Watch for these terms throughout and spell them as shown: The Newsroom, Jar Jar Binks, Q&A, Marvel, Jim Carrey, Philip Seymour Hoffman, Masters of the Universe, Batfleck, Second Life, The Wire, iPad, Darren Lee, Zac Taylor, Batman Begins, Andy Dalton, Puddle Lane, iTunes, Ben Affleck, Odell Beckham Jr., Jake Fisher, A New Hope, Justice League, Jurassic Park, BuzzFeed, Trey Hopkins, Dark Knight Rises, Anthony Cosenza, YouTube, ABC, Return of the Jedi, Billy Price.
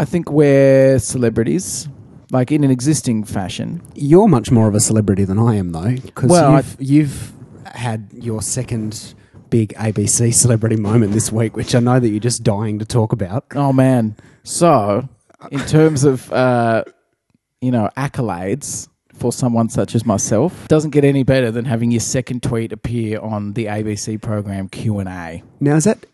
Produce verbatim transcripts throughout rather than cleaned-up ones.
I think we're celebrities, like in an existing fashion. You're much more of a celebrity than I am, though, because well, you've, you've had your second big A B C celebrity moment this week, which I know that you're just dying to talk about. Oh, man. So, in terms of, uh, you know, accolades for someone such as myself, doesn't get any better than having your second tweet appear on the A B C program Q and A. Now, is that...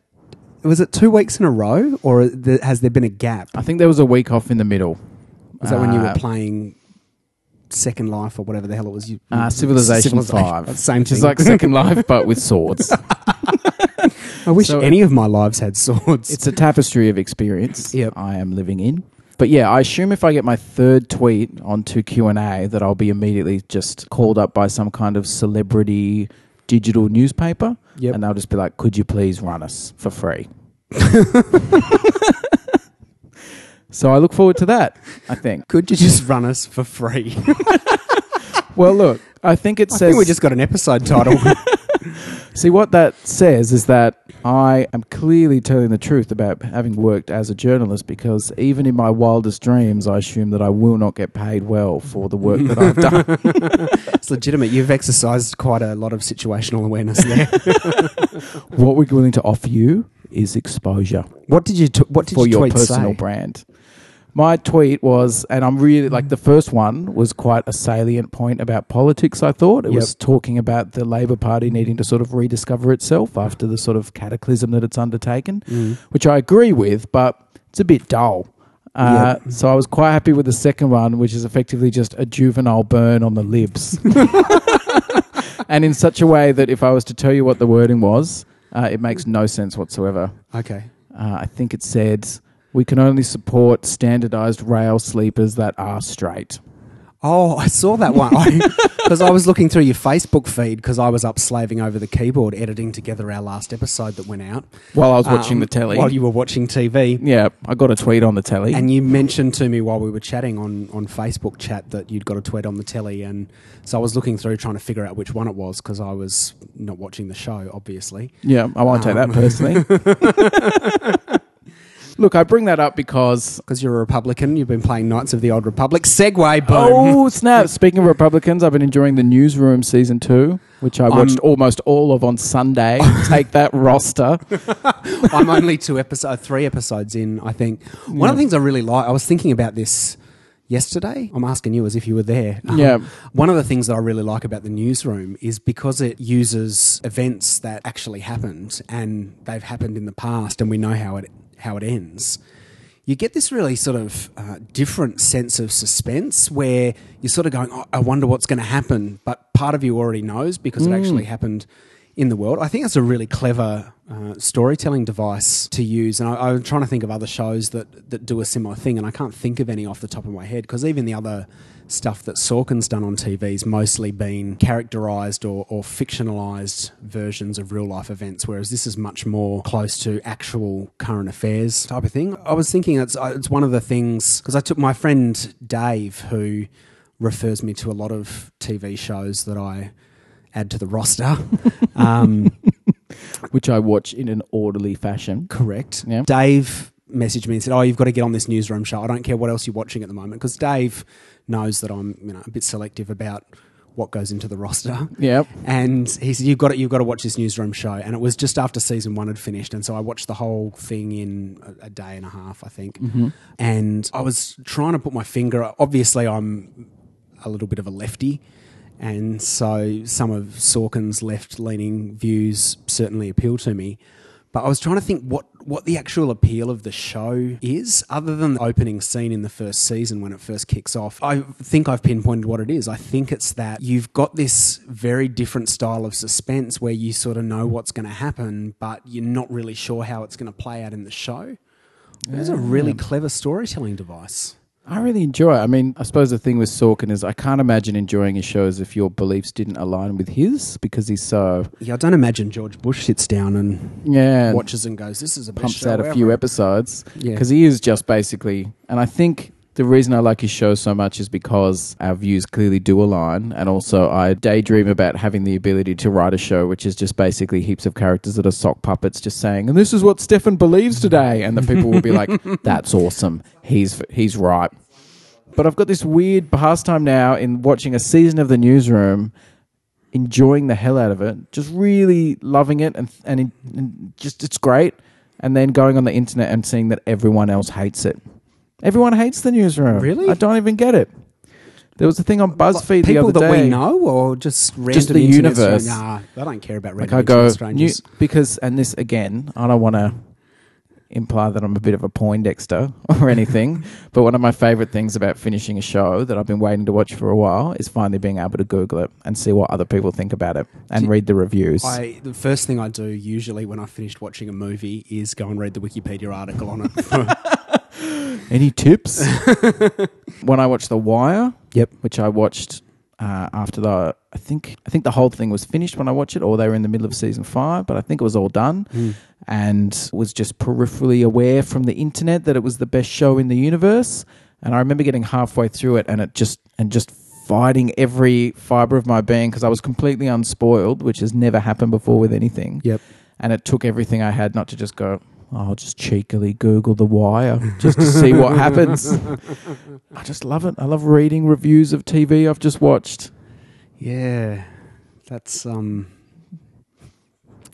Was it two weeks in a row, or has there been a gap? I think there was a week off in the middle. Was that uh, when you were playing Second Life or whatever the hell it was? You, uh, Civilization five. That's the same thing. It's like Second Life, but with swords. I wish so, any of my lives had swords. It's a tapestry of experience yep. I am living in. But yeah, I assume if I get my third tweet onto Q and A that I'll be immediately just called up by some kind of celebrity digital newspaper. Yep. And they'll just be like, could you please run us for free? So I look forward to that, I think. Could you just run us for free? Well, look, I think it I says... I think we just got an episode title. See, what that says is that I am clearly telling the truth about having worked as a journalist, because even in my wildest dreams, I assume that I will not get paid well for the work that I've done. It's legitimate. You've exercised quite a lot of situational awareness there. What we're willing to offer you is exposure. What did you t- What did for your tweet personal say? Brand? My tweet was, and I'm really, like, the first one was quite a salient point about politics, I thought. It yep. was talking about the Labor Party needing to sort of rediscover itself after the sort of cataclysm that it's undertaken, mm. which I agree with, but it's a bit dull. Uh, yep. So I was quite happy with the second one, which is effectively just a juvenile burn on the libs. And in such a way that if I was to tell you what the wording was, uh, it makes no sense whatsoever. Okay. Uh, I think it said... We can only support standardised rail sleepers that are straight. Oh, I saw that one. Because I, I was looking through your Facebook feed because I was up slaving over the keyboard editing together our last episode that went out. While I was watching um, the telly. While you were watching T V. Yeah, I got a tweet on the telly. And you mentioned to me while we were chatting on, on Facebook chat that you'd got a tweet on the telly. And so I was looking through trying to figure out which one it was because I was not watching the show, obviously. Yeah, I won't um, take that personally. Look, I bring that up because... Because you're a Republican. You've been playing Knights of the Old Republic. Segway, boom. Oh, snap. Speaking of Republicans, I've been enjoying The Newsroom Season two, which I watched I'm, almost all of on Sunday. Take that roster. I'm only two episodes, three episodes in, I think. Yeah. One of the things I really like... I was thinking about this yesterday. I'm asking you as if you were there. Um, yeah. One of the things that I really like about The Newsroom is because it uses events that actually happened and they've happened in the past and we know how it... how it ends, you get this really sort of uh, different sense of suspense where you're sort of going, oh, I wonder what's going to happen, but part of you already knows because mm. it actually happened in the world. I think that's a really clever uh, storytelling device to use, and I, I'm trying to think of other shows that, that do a similar thing, and I can't think of any off the top of my head because even the other stuff that Sorkin's done on T V's mostly been characterised or, or fictionalised versions of real-life events, whereas this is much more close to actual current affairs type of thing. I was thinking it's, it's one of the things... Because I took my friend Dave, who refers me to a lot of T V shows that I add to the roster... um, which I watch in an orderly fashion. Correct. Yeah. Dave messaged me and said, oh, you've got to get on this Newsroom show. I don't care what else you're watching at the moment, because Dave... knows that I'm, you know, a bit selective about what goes into the roster. Yep. And he said, you've got to, you've got to watch this Newsroom show. And it was just after season one had finished. And so I watched the whole thing in a, a day and a half, I think. Mm-hmm. And I was trying to put my finger... Obviously, I'm a little bit of a lefty. And so some of Sorkin's left-leaning views certainly appeal to me. But I was trying to think what, what the actual appeal of the show is, other than the opening scene in the first season when it first kicks off. I think I've pinpointed what it is. I think it's that you've got this very different style of suspense where you sort of know what's going to happen, but you're not really sure how it's going to play out in the show. Yeah. It's a really clever storytelling device. I really enjoy it. I mean, I suppose the thing with Sorkin is I can't imagine enjoying his shows if your beliefs didn't align with his, because he's so... Yeah, I don't imagine George Bush sits down and yeah, watches and goes, this is a best show ever. Pumps out a few episodes, because yeah. he is just basically... And I think The reason I like his show so much is because our views clearly do align, and also I daydream about having the ability to write a show which is just basically heaps of characters that are sock puppets just saying, and this is what Stefan believes today, and the people will be like, that's awesome, he's he's right. But I've got this weird pastime now in watching a season of The Newsroom, enjoying the hell out of it, just really loving it, and and, and just it's great, and then going on the internet and seeing that everyone else hates it. Everyone hates The Newsroom. Really? I don't even get it. There was a thing on BuzzFeed the other day. People that we know or just random just the universe? Nah, I don't care about random like I go, strangers. New, because, and this again, I don't want to imply that I'm a bit of a Poindexter or anything, but one of my favourite things about finishing a show that I've been waiting to watch for a while is finally being able to Google it and see what other people think about it and do, read the reviews. I, the first thing I do usually when I've finished watching a movie is go and read the Wikipedia article on it. Any tips? When I watched The Wire, yep, which I watched uh, after the, I think I think the whole thing was finished when I watched it, or they were in the middle of season five, but I think it was all done, mm. and was just peripherally aware from the internet that it was the best show in the universe. And I remember getting halfway through it, and it just and just fighting every fibre of my being because I was completely unspoiled, which has never happened before with anything. Yep, and it took everything I had not to just go, I'll just cheekily Google The Wire just to see what happens. I just love it. I love reading reviews of T V I've just watched. Yeah, that's um,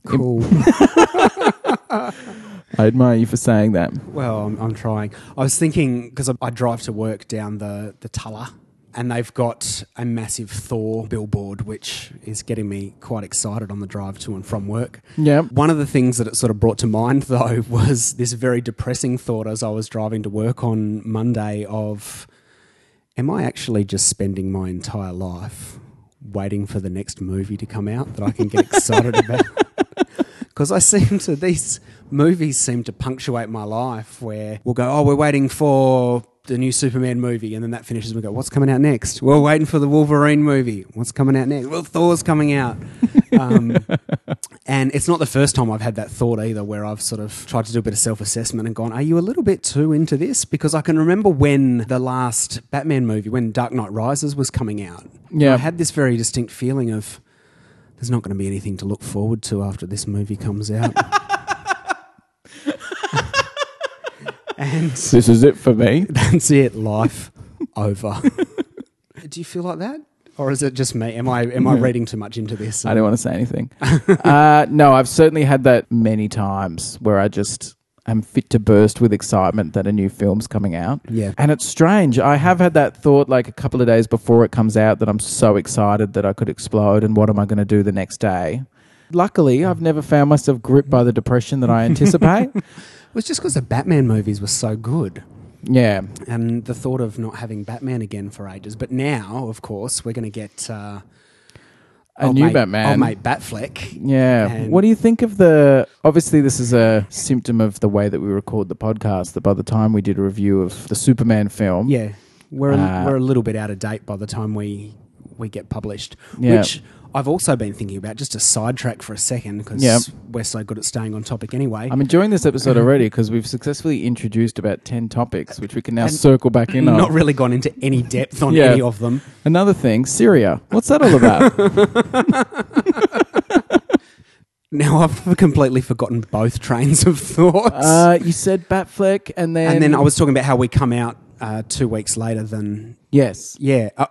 cool. I admire you for saying that. Well, I'm, I'm trying. I was thinking, because I, I drive to work down the, the Tulla, and they've got a massive Thor billboard, which is getting me quite excited on the drive to and from work. Yeah. One of the things that it sort of brought to mind, though, was this very depressing thought as I was driving to work on Monday of, am I actually just spending my entire life waiting for the next movie to come out that I can get excited about? Because I seem to, these movies seem to punctuate my life where we'll go, oh, we're waiting for the new Superman movie, and then that finishes and we go, what's coming out next? We're waiting for the Wolverine movie. What's coming out next? Well, Thor's coming out. Um, and it's not the first time I've had that thought either, where I've sort of tried to do a bit of self-assessment and gone, are you a little bit too into this? Because I can remember when the last Batman movie, when Dark Knight Rises was coming out, yeah, I had this very distinct feeling of there's not going to be anything to look forward to after this movie comes out. And this is it for me. That's it. Life over. Do you feel like that? Or is it just me? Am I am I reading too much into this? I don't want to say anything. uh, no, I've certainly had that many times where I just am fit to burst with excitement that a new film's coming out. Yeah. And it's strange. I have had that thought like a couple of days before it comes out that I'm so excited that I could explode, and what am I going to do the next day? Luckily, I've never found myself gripped by the depression that I anticipate. It was just because the Batman movies were so good. Yeah. And the thought of not having Batman again for ages. But now, of course, we're going to get uh, a new mate, Batman. Old mate Batfleck. Yeah. What do you think of the... Obviously, this is a symptom of the way that we record the podcast, that by the time we did a review of the Superman film... Yeah. We're, uh, we're a little bit out of date by the time we, we get published, yeah. Which... I've also been thinking about, just to sidetrack for a second, because yep. we're so good at staying on topic anyway. I'm enjoying this episode already because we've successfully introduced about ten topics, which we can now and circle back in not on. Not really gone into any depth on yeah. any of them. Another thing, Syria. What's that all about? Now I've completely forgotten both trains of thought. Uh, you said Batfleck and then... And then I was talking about how we come out uh, two weeks later than... Yes. Yeah. Uh,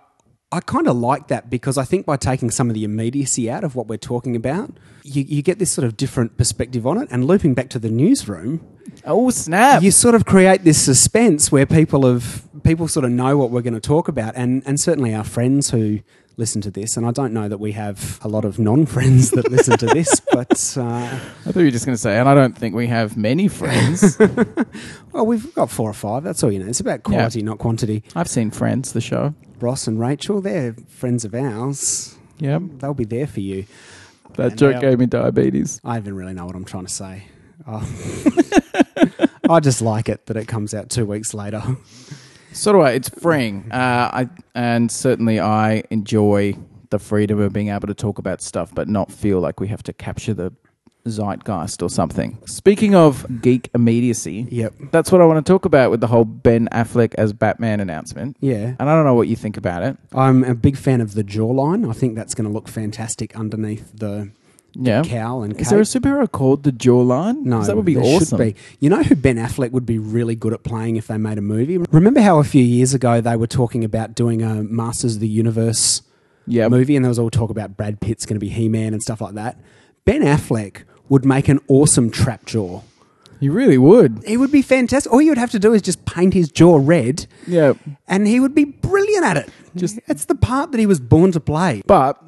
I kind of like that because I think by taking some of the immediacy out of what we're talking about, you, you get this sort of different perspective on it. And looping back to The Newsroom... Oh, snap. You sort of create this suspense where people have people sort of know what we're going to talk about. And, and certainly our friends who listen to this, and I don't know that we have a lot of non-friends that listen to this, but... Uh, I thought you were just going to say, and I don't think we have many friends. Well, we've got four or five. That's all you know. It's about quality, yeah. not quantity. I've seen Friends, the show. Ross and Rachel, they're friends of ours. Yeah. They'll be there for you. That and joke gave me diabetes. I don't even really know what I'm trying to say. Oh. I just like it that it comes out two weeks later. So do I. It's freeing. Uh, I and certainly I enjoy the freedom of being able to talk about stuff but not feel like we have to capture the zeitgeist or something. Speaking of geek immediacy, yep, that's what I want to talk about with the whole Ben Affleck as Batman announcement. Yeah. And I don't know what you think about it. I'm a big fan of the jawline. I think that's going to look fantastic underneath the... Yeah. Cowl and cape. Is there a superhero called the Jawline? No. That would be awesome. Should be. You know who Ben Affleck would be really good at playing if they made a movie? Remember how a few years ago they were talking about doing a Masters of the Universe yep. movie, and there was all talk about Brad Pitt's going to be He-Man and stuff like that? Ben Affleck would make an awesome trap jaw. He really would. He would be fantastic. All you would have to do is just paint his jaw red. Yeah. And he would be brilliant at it. Just It's the part that he was born to play. But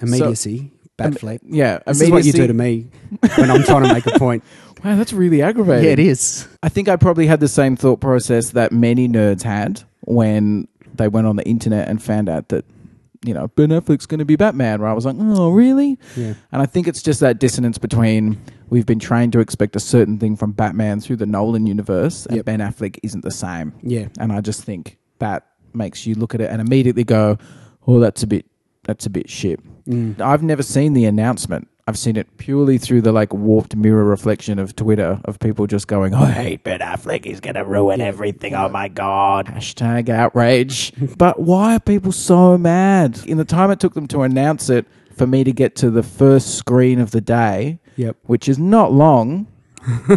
immediacy... So, Batfleck. Um, yeah. This is what you do to me when I'm trying to make a point. Wow, that's really aggravating. Yeah, it is. I think I probably had the same thought process that many nerds had when they went on the internet and found out that, you know, Ben Affleck's going to be Batman, right? I was like, oh, really? Yeah. And I think it's just that dissonance between we've been trained to expect a certain thing from Batman through the Nolan universe and yep. Ben Affleck isn't the same. Yeah. And I just think that makes you look at it and immediately go, oh, that's a bit That's a bit shit. Mm. I've never seen the announcement. I've seen it purely through the like warped mirror reflection of Twitter of people just going, oh, I hate Ben Affleck. He's going to ruin yeah. everything. Yeah. Oh, my God. Hashtag outrage. But why are people so mad? In the time it took them to announce it, for me to get to the first screen of the day, yep. which is not long.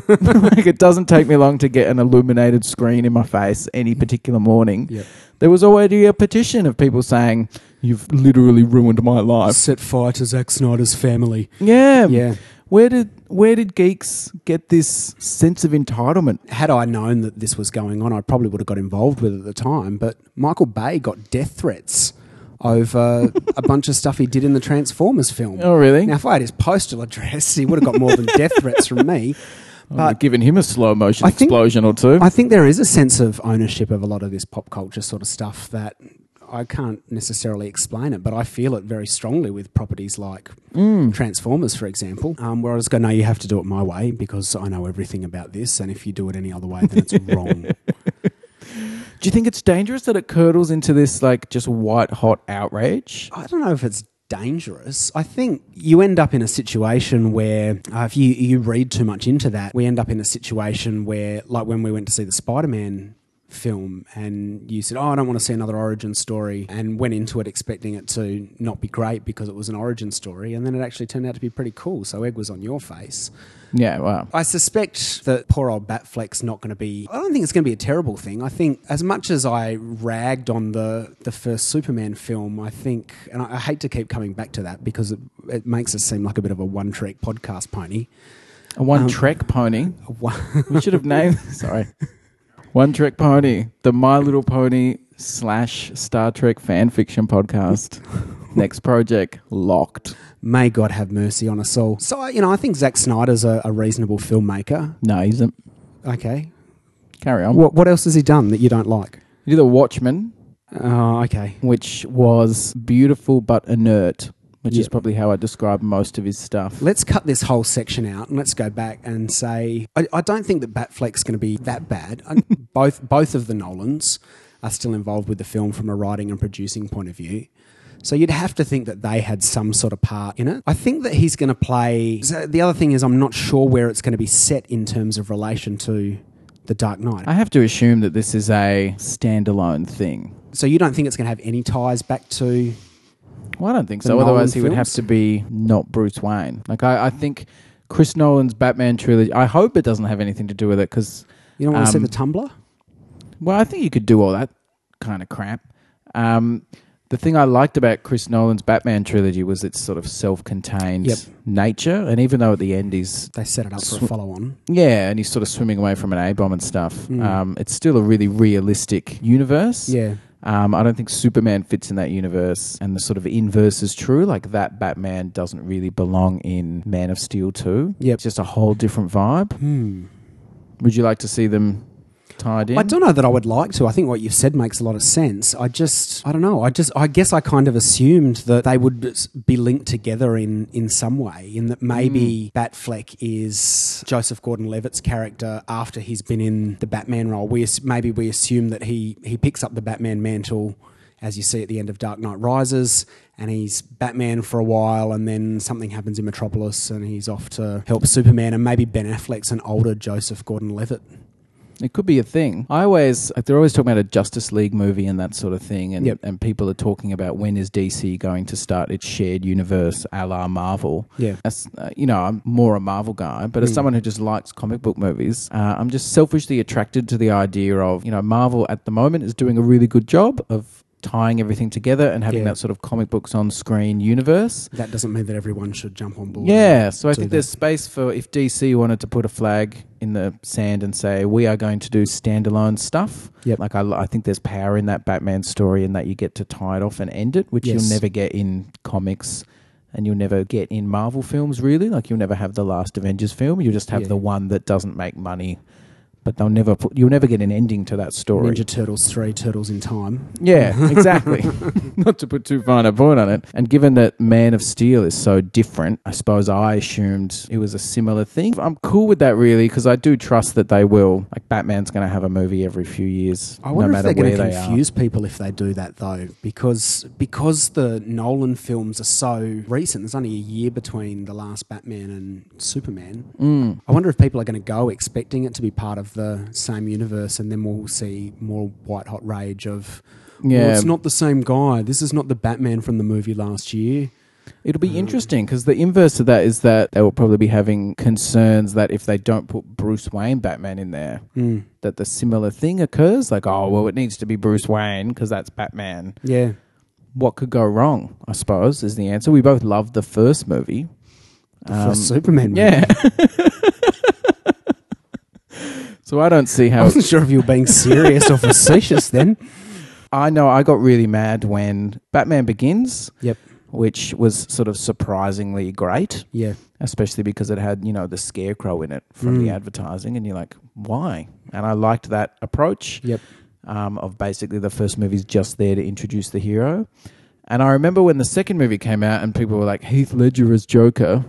Like it doesn't take me long to get an illuminated screen in my face any particular morning. Yep. There was already a petition of people saying, you've literally ruined my life. Set fire to Zack Snyder's family. Yeah. Yeah. Where did where did geeks get this sense of entitlement? Had I known that this was going on, I probably would have got involved with it at the time, but Michael Bay got death threats over a bunch of stuff he did in the Transformers film. Oh, really? Now, if I had his postal address, he would have got more than death threats from me. But giving him a slow motion I explosion think, or two. I think there is a sense of ownership of a lot of this pop culture sort of stuff that I can't necessarily explain it, but I feel it very strongly with properties like mm. Transformers, for example, um, where I just go, no, you have to do it my way because I know everything about this, and if you do it any other way, then it's wrong. Do you think it's dangerous that it curdles into this like just white hot outrage? I don't know if it's dangerous. I think you end up in a situation where uh, if you, you read too much into that, we end up in a situation where like when we went to see the Spider-Man film and you said, oh, I don't want to see another origin story, and went into it expecting it to not be great because it was an origin story, and then it actually turned out to be pretty cool. So egg was on your face. Yeah, wow. I suspect that poor old Batfleck's not going to be... I don't think it's going to be a terrible thing. I think as much as I ragged on the, the first Superman film, I think... And I, I hate to keep coming back to that because it, it makes us seem like a bit of a one-trick podcast pony. A one-trick um, pony? A one- we should have named... Sorry. One-trick pony. The My Little Pony slash Star Trek fan fiction podcast. Next project, locked. May God have mercy on us all. So, you know, I think Zack Snyder's a, a reasonable filmmaker. No, he isn't. Okay. Carry on. What, what else has he done that you don't like? He did The Watchmen. Oh, okay. Which was beautiful but inert, which yep. is probably how I describe most of his stuff. Let's cut this whole section out and let's go back and say, I, I don't think that Batfleck's going to be that bad. I, both both of the Nolans are still involved with the film from a writing and producing point of view. So you'd have to think that they had some sort of part in it. I think that he's going to play... So the other thing is I'm not sure where it's going to be set in terms of relation to The Dark Knight. I have to assume that this is a standalone thing. So you don't think it's going to have any ties back to... Well, I don't think so. Nolan Otherwise, he films? would have to be not Bruce Wayne. Like, I, I think Chris Nolan's Batman trilogy... I hope it doesn't have anything to do with it because... You don't want um, to see the Tumblr? Well, I think you could do all that kind of crap. Um... The thing I liked about Chris Nolan's Batman trilogy was its sort of self-contained yep. nature. And even though at the end he's... They set it up sw- for a follow-on. Yeah, and he's sort of swimming away from an A-bomb and stuff. Mm. Um, it's still a really realistic universe. Yeah. Um, I don't think Superman fits in that universe. And the sort of inverse is true. Like that Batman doesn't really belong in Man of Steel two. Yep. It's just a whole different vibe. Hmm. Would you like to see them... tied in? I don't know that I would like to. I think what you've said makes a lot of sense. I just, I don't know. I just, I guess I kind of assumed that they would be linked together in, in some way, in that maybe mm. Batfleck is Joseph Gordon-Levitt's character after he's been in the Batman role. We maybe we assume that he, he picks up the Batman mantle as you see at the end of Dark Knight Rises, and he's Batman for a while, and then something happens in Metropolis and he's off to help Superman, and maybe Ben Affleck's an older Joseph Gordon-Levitt. It could be a thing. I always, they're always talking about a Justice League movie and that sort of thing, and, yep. and people are talking about when is D C going to start its shared universe a la Marvel. Yeah. As, uh, you know, I'm more a Marvel guy, but mm. as someone who just likes comic book movies, uh, I'm just selfishly attracted to the idea of, you know, Marvel at the moment is doing a really good job of tying everything together and having yeah. that sort of comic books on screen universe. That doesn't mean that everyone should jump on board. Yeah, so I think that. There's space for, if D C wanted to put a flag in the sand and say, we are going to do standalone stuff. Yep. Like I, I think there's power in that Batman story and that you get to tie it off and end it, which yes. you'll never get in comics. And you'll never get in Marvel films, really. Like you'll never have the last Avengers film. You'll just have yeah. the one that doesn't make money. But they'll never put, you'll never get an ending to that story. Ninja Turtles three, Turtles in Time. Yeah, exactly. Not to put too fine a point on it. And given that Man of Steel is so different, I suppose I assumed it was a similar thing. I'm cool with that, really, because I do trust that they will. Like Batman's going to have a movie every few years, no matter where they are. I wonder if they're going to confuse people if they do that, though, because because the Nolan films are so recent. There's only a year between the last Batman and Superman. Mm. I wonder if people are going to go expecting it to be part of the same universe, and then we'll see more white hot rage of yeah well, it's not the same guy, this is not the Batman from the movie last year. It'll be um, interesting, because the inverse of that is that they will probably be having concerns that if they don't put Bruce Wayne Batman in there mm. that the similar thing occurs, like oh well it needs to be Bruce Wayne because that's Batman. Yeah, what could go wrong, I suppose, is the answer. We both loved the first movie, the um, first Superman movie. Yeah. So I don't see how... I wasn't sure if you were being serious or facetious then. I know I got really mad when Batman Begins, yep. which was sort of surprisingly great, yeah, especially because it had, you know, the scarecrow in it from mm. the advertising, and you're like, why? And I liked that approach yep. um, of basically the first movie's just there to introduce the hero. And I remember when the second movie came out and people were like, Heath Ledger as Joker.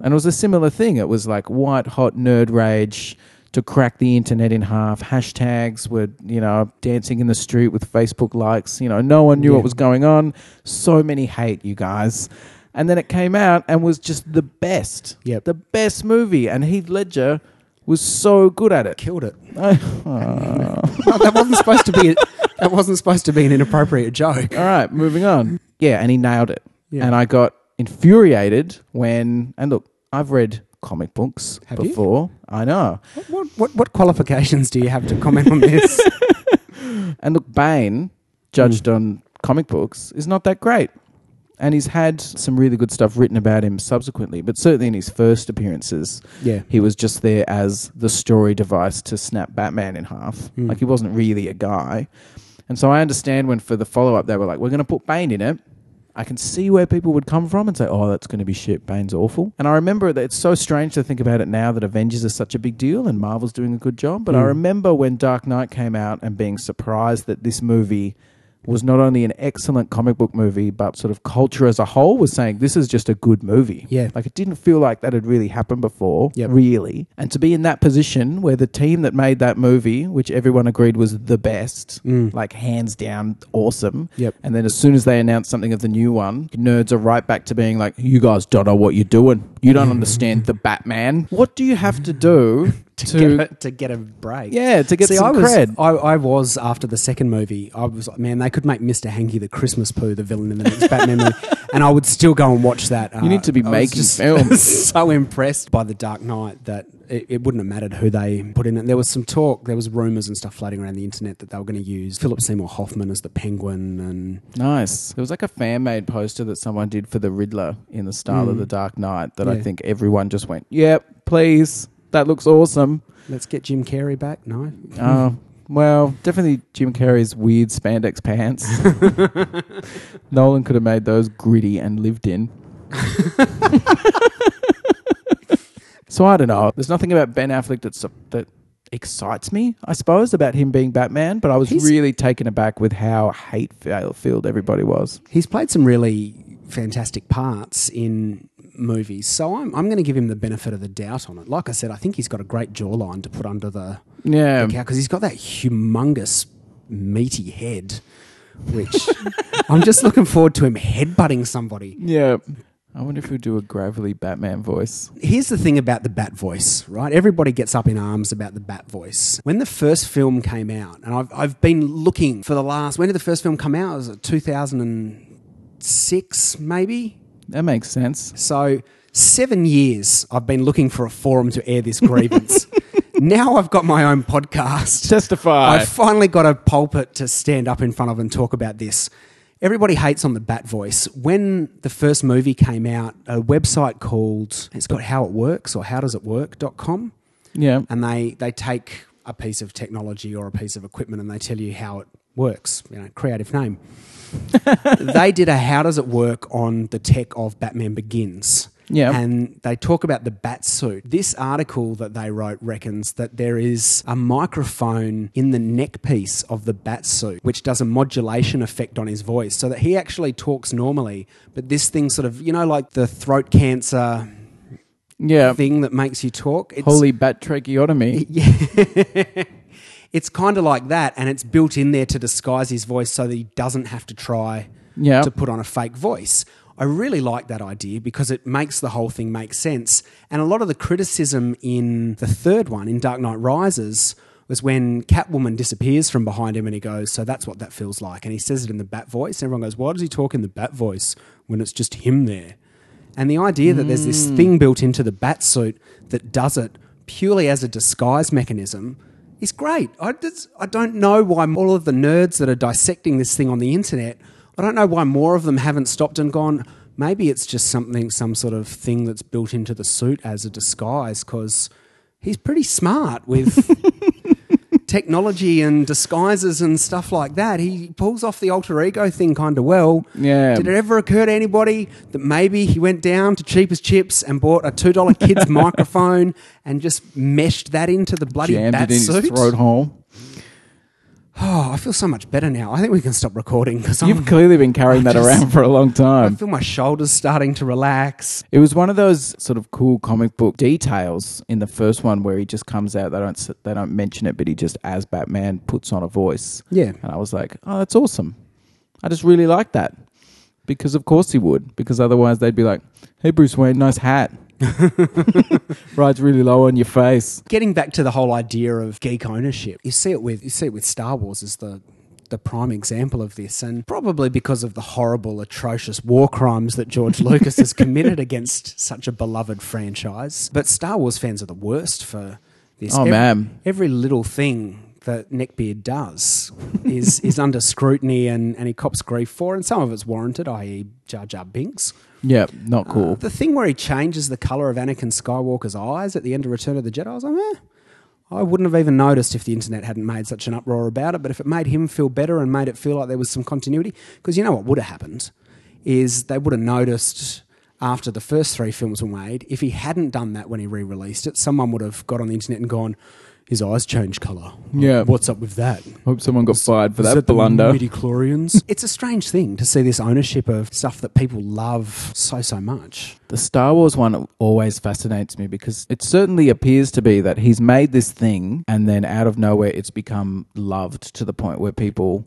And it was a similar thing. It was like white hot nerd rage... to crack the internet in half. Hashtags were, you know, dancing in the street with Facebook likes. You know, no one knew yeah. what was going on. So many hate, you guys. And then it came out and was just the best. Yep. The best movie. And Heath Ledger was so good at it. Killed it. I, oh. No, that wasn't supposed to be a, that wasn't supposed to be an inappropriate joke. All right, moving on. Yeah, and he nailed it. Yeah. And I got infuriated when, and look, I've read... comic books have before. You? I know. What, what, what, what qualifications do you have to comment on this? And look, Bane, judged mm. on comic books, is not that great. And he's had some really good stuff written about him subsequently, but certainly in his first appearances, yeah. he was just there as the story device to snap Batman in half. Mm. Like he wasn't really a guy. And so I understand when for the follow-up they were like, we're going to put Bane in it. I can see where people would come from and say, oh, that's going to be shit, Bane's awful. And I remember that it's so strange to think about it now that Avengers is such a big deal and Marvel's doing a good job. But mm. I remember when Dark Knight came out and being surprised that this movie was not only an excellent comic book movie, but sort of culture as a whole was saying, this is just a good movie. Yeah. Like it didn't feel like that had really happened before, yep. really. And to be in that position where the team that made that movie, which everyone agreed was the best, mm. like hands down awesome. Yep. And then as soon as they announced something of the new one, nerds are right back to being like, you guys don't know what you're doing. You don't understand the Batman. What do you have to do? To, to, get a, to get a break. Yeah, to get See, some I was, cred. I, I was, after the second movie, I was like, man, they could make Mister Hankey the Christmas poo, the villain in the next Batman movie, and I would still go and watch that. Uh, you need to be I making was just films. So impressed by The Dark Knight that it, it wouldn't have mattered who they put in it. There was some talk, there was rumours and stuff floating around the internet that they were going to use Philip Seymour Hoffman as the Penguin. And nice. There was like a fan-made poster that someone did for the Riddler in the style mm. of The Dark Knight that yeah. I think everyone just went, yep, yeah, please. That looks awesome. Let's get Jim Carrey back. No. Oh, uh, well, definitely Jim Carrey's weird spandex pants. Nolan could have made those gritty and lived in. So I don't know. There's nothing about Ben Affleck that's a, that excites me, I suppose, about him being Batman. But I was he's, really taken aback with how hate-filled everybody was. He's played some really fantastic parts in... movies, so I'm I'm going to give him the benefit of the doubt on it. Like I said, I think he's got a great jawline to put under the yeah because he's got that humongous meaty head which I'm just looking forward to him headbutting somebody. Yeah. I wonder if he'll do a gravelly Batman voice. Here's the thing about the Bat voice, right? Everybody gets up in arms about the Bat voice. When the first film came out, and I've I've been looking for the last... When did the first film come out? Was it two thousand six, maybe? That makes sense. So seven years I've been looking for a forum to air this grievance. Now I've got my own podcast. Testify. I've finally got a pulpit to stand up in front of and talk about this. Everybody hates on the Bat voice. When the first movie came out, a website called, it's got How It Works or how does it work dot com. Yeah. And they, they take a piece of technology or a piece of equipment and they tell you how it works. You know, creative name. They did a How Does It Work on the tech of Batman Begins. Yeah. And they talk about the bat suit. This article that they wrote reckons that there is a microphone in the neck piece of the bat suit, which does a modulation effect on his voice so that he actually talks normally. But this thing sort of, you know, like the throat cancer yeah. thing that makes you talk. It's, holy bat tracheotomy. Yeah. It's kind of like that, and it's built in there to disguise his voice so that he doesn't have to try yeah. to put on a fake voice. I really like that idea because it makes the whole thing make sense. And a lot of the criticism in the third one, in Dark Knight Rises, was when Catwoman disappears from behind him and he goes, so that's what that feels like. And he says it in the bat voice. Everyone goes, why does he talk in the bat voice when it's just him there? And the idea mm. that there's this thing built into the bat suit that does it purely as a disguise mechanism is great. I, just, I don't know why all of the nerds that are dissecting this thing on the internet, I don't know why more of them haven't stopped and gone, maybe it's just something, some sort of thing that's built into the suit as a disguise, because he's pretty smart with technology and disguises and stuff like that. He pulls off the alter ego thing kind of well. Yeah. Did it ever occur to anybody that maybe he went down to Cheapest Chips and bought a two dollar kid's microphone and just meshed that into the bloody Jammed bat it in suit? His throat hole. Oh, I feel so much better now. I think we can stop recording. Cause You've I'm, clearly been carrying I that just, around for a long time. I feel my shoulders starting to relax. It was one of those sort of cool comic book details in the first one where he just comes out. They don't they don't mention it, but he just, as Batman, puts on a voice. Yeah. And I was like, oh, that's awesome. I just really like that because, of course, he would. Because otherwise they'd be like, hey, Bruce Wayne, nice hat. Rides really low on your face. Getting back to the whole idea of geek ownership, you see it with you see it with Star Wars as the the prime example of this, and probably because of the horrible, atrocious war crimes that George Lucas has committed against such a beloved franchise. But Star Wars fans are the worst for this. Oh, every, man, every little thing that Neckbeard does is is under scrutiny and, and he cops grief for, and some of it's warranted, that is. Jar Jar Binks. Yeah, not cool. Uh, the thing where he changes the colour of Anakin Skywalker's eyes at the end of Return of the Jedi, I was like, eh, I wouldn't have even noticed if the internet hadn't made such an uproar about it, but if it made him feel better and made it feel like there was some continuity, because you know what would have happened is they would have noticed after the first three films were made, if he hadn't done that when he re-released it, someone would have got on the internet and gone, his eyes change colour. Yeah. What's up with that? Hope someone got was, fired for that, that blunder. Midi-chlorians? It's a strange thing to see this ownership of stuff that people love so, so much. The Star Wars one always fascinates me because it certainly appears to be that he's made this thing and then out of nowhere it's become loved to the point where people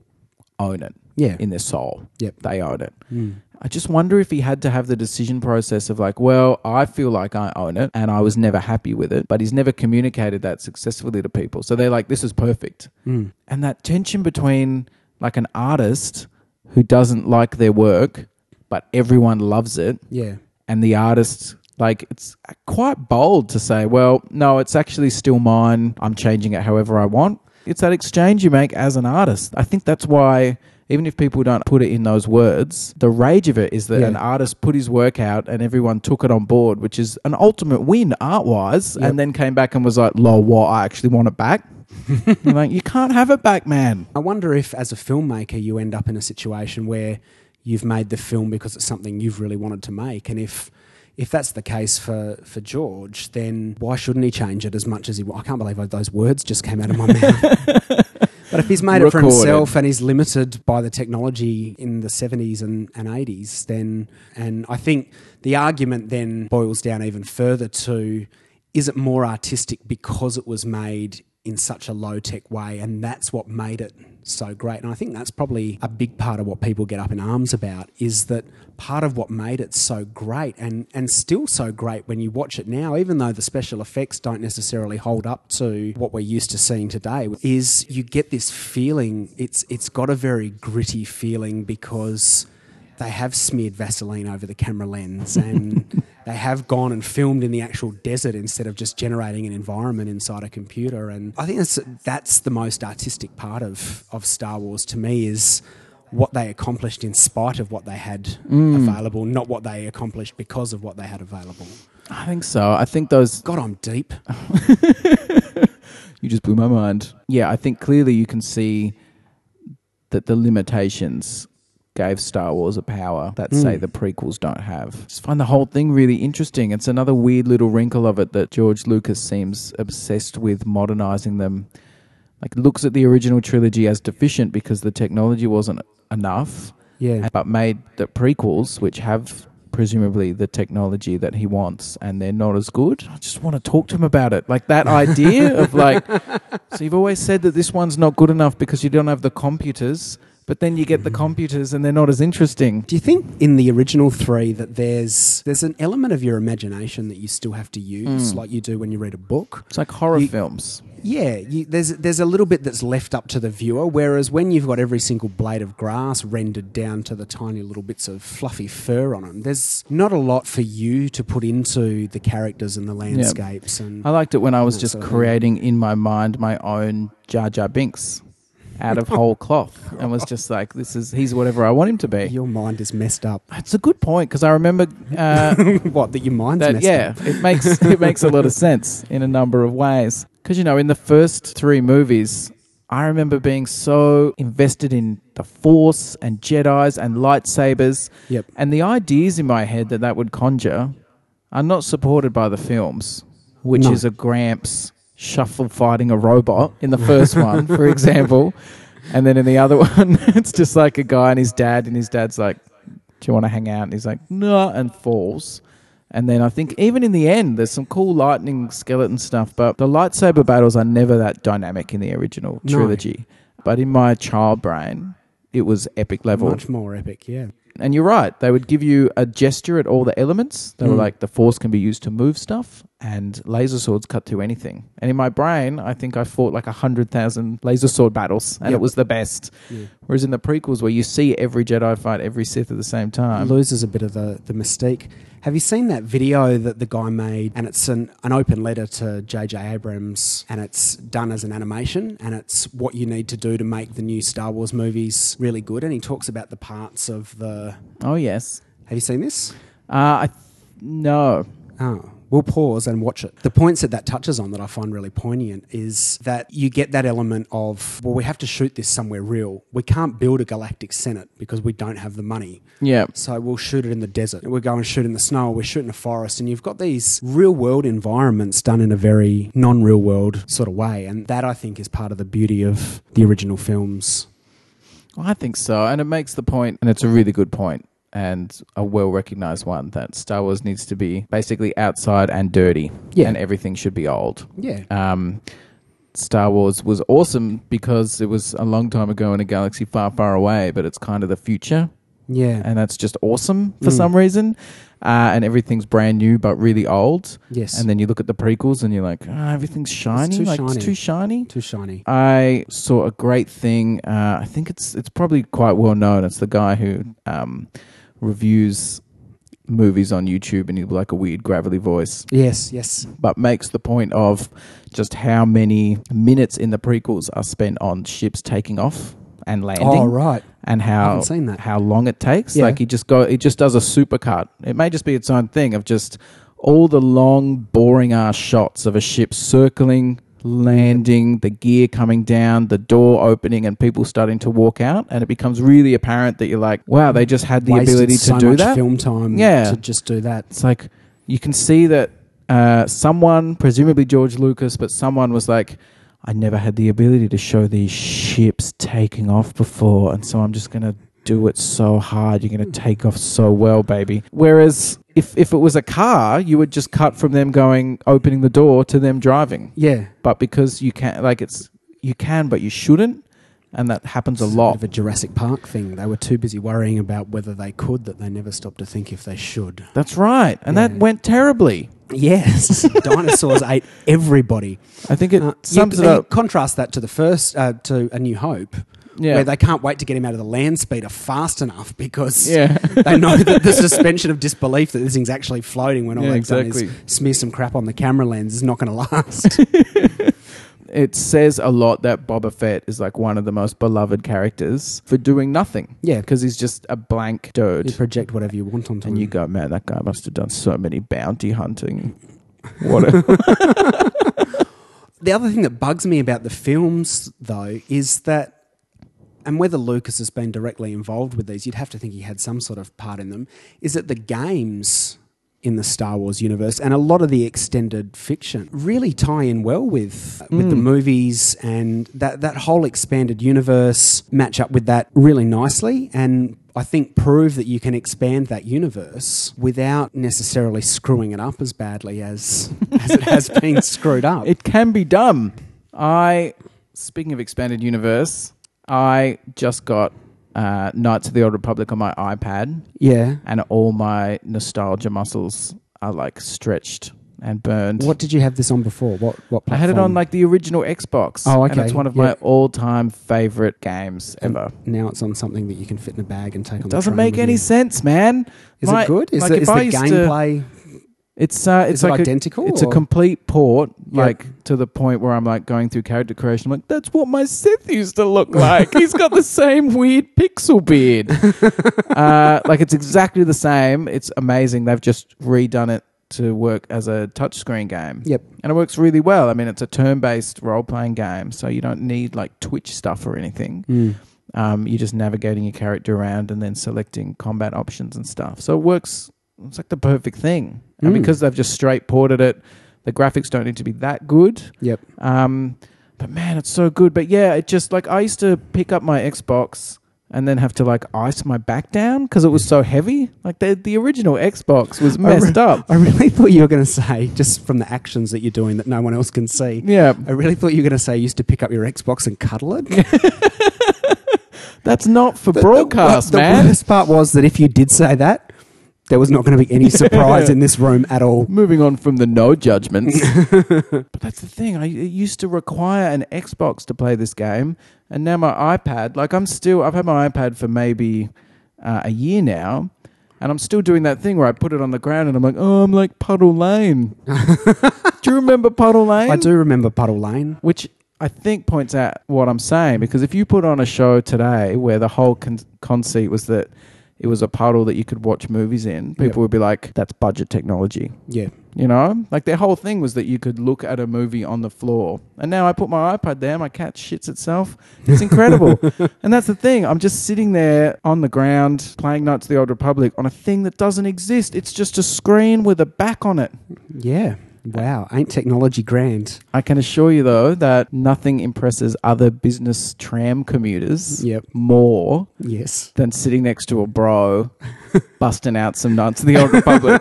own it yeah. in their soul. Yep. They own it. Mm. I just wonder if he had to have the decision process of like, well, I feel like I own it and I was never happy with it, but he's never communicated that successfully to people. So they're like, this is perfect. Mm. And that tension between like an artist who doesn't like their work, but everyone loves it. Yeah. And the artist, like, it's quite bold to say, well, no, it's actually still mine. I'm changing it however I want. It's that exchange you make as an artist. I think that's why, even if people don't put it in those words, the rage of it is that yeah. an artist put his work out and everyone took it on board, which is an ultimate win art-wise, yep. and then came back and was like, lol, what, I actually want it back? I'm like, you can't have it back, man. I wonder if as a filmmaker you end up in a situation where you've made the film because it's something you've really wanted to make, and if... If that's the case for, for George, then why shouldn't he change it as much as he wants? I can't believe those words just came out of my mouth. But if he's made Recorded. it for himself and he's limited by the technology in the seventies and, and eighties, then and I think the argument then boils down even further to, is it more artistic because it was made in such a low-tech way and that's what made it so great. And I think that's probably a big part of what people get up in arms about, is that part of what made it so great and, and still so great when you watch it now, even though the special effects don't necessarily hold up to what we're used to seeing today, is you get this feeling, it's it's got a very gritty feeling because they have smeared Vaseline over the camera lens and they have gone and filmed in the actual desert instead of just generating an environment inside a computer. And I think that's, that's the most artistic part of, of Star Wars to me, is what they accomplished in spite of what they had mm. available, not what they accomplished because of what they had available. I think so. I think those... God, I'm deep. You just blew my mind. Yeah, I think clearly you can see that the limitations gave Star Wars a power that, mm. say, the prequels don't have. Just find the whole thing really interesting. It's another weird little wrinkle of it that George Lucas seems obsessed with modernizing them. Like, looks at the original trilogy as deficient because the technology wasn't enough, yeah. but made the prequels, which have presumably the technology that he wants, and they're not as good. I just want to talk to him about it. Like, that idea of, like, so you've always said that this one's not good enough because you don't have the computers. But then you get the computers and they're not as interesting. Do you think in the original three that there's there's an element of your imagination that you still have to use, mm. like you do when you read a book? It's like horror you, films. Yeah, you, there's there's a little bit that's left up to the viewer, whereas when you've got every single blade of grass rendered down to the tiny little bits of fluffy fur on them, there's not a lot for you to put into the characters and the landscapes. Yep. And I liked it when I was just creating in my mind my own Jar Jar Binks out of whole cloth, and was just like, this is, he's whatever I want him to be. Your mind is messed up. It's a good point, because I remember uh, what that your mind's that, messed yeah, up. Yeah, it makes it makes a lot of sense in a number of ways. Because, you know, in the first three movies, I remember being so invested in the Force and Jedis and lightsabers, yep. and the ideas in my head that that would conjure are not supported by the films, which no. is a Gramps shuffle fighting a robot in the first one, for example. And then in the other one, it's just like a guy and his dad, and his dad's like, do you want to hang out? And he's like, no, and falls. And then I think even in the end, there's some cool lightning skeleton stuff, but the lightsaber battles are never that dynamic in the original trilogy. No. But in my child brain, it was epic level. Much more epic, yeah. And you're right. They would give you a gesture at all the elements. They mm. were like, the Force can be used to move stuff, and laser swords cut through anything. And in my brain, I think I fought like one hundred thousand laser sword battles, and yep. it was the best. Yeah. Whereas in the prequels, where you see every Jedi fight every Sith at the same time, it loses a bit of the, the mystique. Have you seen that video that the guy made, and it's an, an open letter to J J Abrams, and it's done as an animation, and it's what you need to do to make the new Star Wars movies really good, and he talks about the parts of the... Oh, yes. Have you seen this? Uh, I th- no. Oh. We'll pause and watch it. The points that that touches on that I find really poignant is that you get that element of, well, we have to shoot this somewhere real. We can't build a galactic senate because we don't have the money. Yeah. So we'll shoot it in the desert. We'll go and shoot in the snow. We're shooting a forest. And you've got these real world environments done in a very non-real world sort of way. And that, I think, is part of the beauty of the original films. Well, I think so. And it makes the point, and it's a really good point, and a well-recognised one, that Star Wars needs to be basically outside and dirty, yeah. and everything should be old. Yeah. Um, Star Wars was awesome because it was a long time ago in a galaxy far, far away, but it's kind of the future. Yeah. And that's just awesome for mm. some reason. Uh, and everything's brand new but really old. Yes. And then you look at the prequels and you're like, oh, everything's shiny. It's too like, shiny. It's too shiny. Too shiny. I saw a great thing. Uh, I think it's it's probably quite well known. It's the guy who... Um, reviews movies on YouTube, and he'll be like a weird gravelly voice. Yes, yes. But makes the point of just how many minutes in the prequels are spent on ships taking off and landing. Oh, right. And how how long it takes. Yeah. Like he just go, he just does a supercut. It may just be its own thing of just all the long, boring ass shots of a ship circling, landing, the gear coming down, the door opening, and people starting to walk out, and it becomes really apparent that you're like, wow, they just had the Wasted ability to so do much that film time yeah. to just do that. It's like you can see that uh, someone, presumably George Lucas, but someone was like, I never had the ability to show these ships taking off before, and so I'm just going to do it so hard. You're going to take off so well, baby. Whereas If if it was a car, you would just cut from them going, opening the door to them driving. Yeah. But because you can, like it's, you can, but you shouldn't. And that happens it's a lot. Sort of a Jurassic Park thing. They were too busy worrying about whether they could that they never stopped to think if they should. That's right. And yeah. that went terribly. Yes. Dinosaurs ate everybody. I think it uh, sums yeah, it up. Contrast that to the first, uh, to A New Hope. Yeah. Where they can't wait to get him out of the land speeder fast enough because yeah. they know that the suspension of disbelief that this thing's actually floating when all yeah, they've exactly. done is smear some crap on the camera lens is not going to last. It says a lot that Boba Fett is like one of the most beloved characters for doing nothing. Yeah. Because he's just a blank dude. You project whatever you want onto him. And you go, man, that guy must have done so many bounty hunting. What a- The other thing that bugs me about the films, though, is that and whether Lucas has been directly involved with these, you'd have to think he had some sort of part in them, is that the games in the Star Wars universe and a lot of the extended fiction really tie in well with, mm. with the movies, and that, that whole expanded universe match up with that really nicely, and I think prove that you can expand that universe without necessarily screwing it up as badly as, as it has been screwed up. It can be done. I, speaking of expanded universe... I just got uh, Knights of the Old Republic on my iPad. Yeah. And all my nostalgia muscles are like stretched and burned. What did you have this on before? What what platform? I had it on like the original Xbox. Oh, okay. And it's one of yep. my all-time favourite games ever. And now it's on something that you can fit in a bag and take it on the train. Doesn't make any you. sense, man. Is my, it good? Is, like it, is the gameplay... It's uh, it's is like it identical. A, it's a complete port, like yep. to the point where I'm like going through character creation. I'm like, that's what my Sith used to look like. He's got the same weird pixel beard. uh, like it's exactly the same. It's amazing. They've just redone it to work as a touchscreen game. Yep, and it works really well. I mean, it's a turn-based role-playing game, so you don't need like Twitch stuff or anything. Mm. Um, you're just navigating your character around and then selecting combat options and stuff. So it works. It's like the perfect thing. And mm. because they've just straight ported it, the graphics don't need to be that good. Yep. Um, but man, it's so good. But yeah, it just like I used to pick up my Xbox and then have to like ice my back down because it was so heavy. Like the the original Xbox was messed I re- up. I really thought you were going to say, just from the actions that you're doing that no one else can see. Yeah. I really thought you were going to say you used to pick up your Xbox and cuddle it. That's not for the, broadcast, the, the, man. The worst part was that if you did say that, there was not going to be any surprise in this room at all. Moving on from the no judgments. But that's the thing. I it used to require an Xbox to play this game. And now my iPad, like I'm still, I've had my iPad for maybe uh, a year now. And I'm still doing that thing where I put it on the ground and I'm like, oh, I'm like Puddle Lane. Do you remember Puddle Lane? I do remember Puddle Lane. Which I think points out what I'm saying. Because if you put on a show today where the whole con- conceit was that it was a puddle that you could watch movies in, people yep. would be like, that's budget technology. Yeah. You know? Like, their whole thing was that you could look at a movie on the floor. And now I put my iPad there, my cat shits itself. It's incredible. And that's the thing. I'm just sitting there on the ground playing Knights of the Old Republic on a thing that doesn't exist. It's just a screen with a back on it. Yeah. Wow, ain't technology grand. I can assure you, though, that nothing impresses other business tram commuters yep. more yes. than sitting next to a bro busting out some Knights of the Old Republic.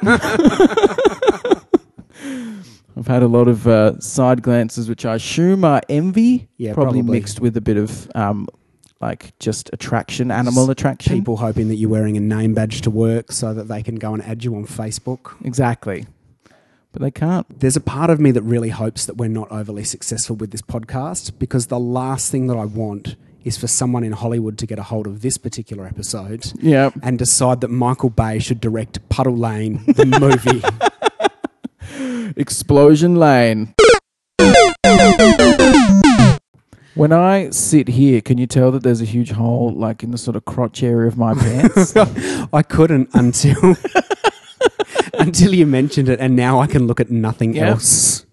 I've had a lot of uh, side glances, which I assume are envy, yeah, probably, probably mixed with a bit of... Um, like just attraction, animal attraction. People hoping that you're wearing a name badge to work so that they can go and add you on Facebook. Exactly. But they can't. There's a part of me that really hopes that we're not overly successful with this podcast, because the last thing that I want is for someone in Hollywood to get a hold of this particular episode yep. and decide that Michael Bay should direct Puddle Lane, the movie. Explosion Lane. When I sit here, can you tell that there's a huge hole like in the sort of crotch area of my pants? I couldn't until... Until you mentioned it, and now I can look at nothing yep. else.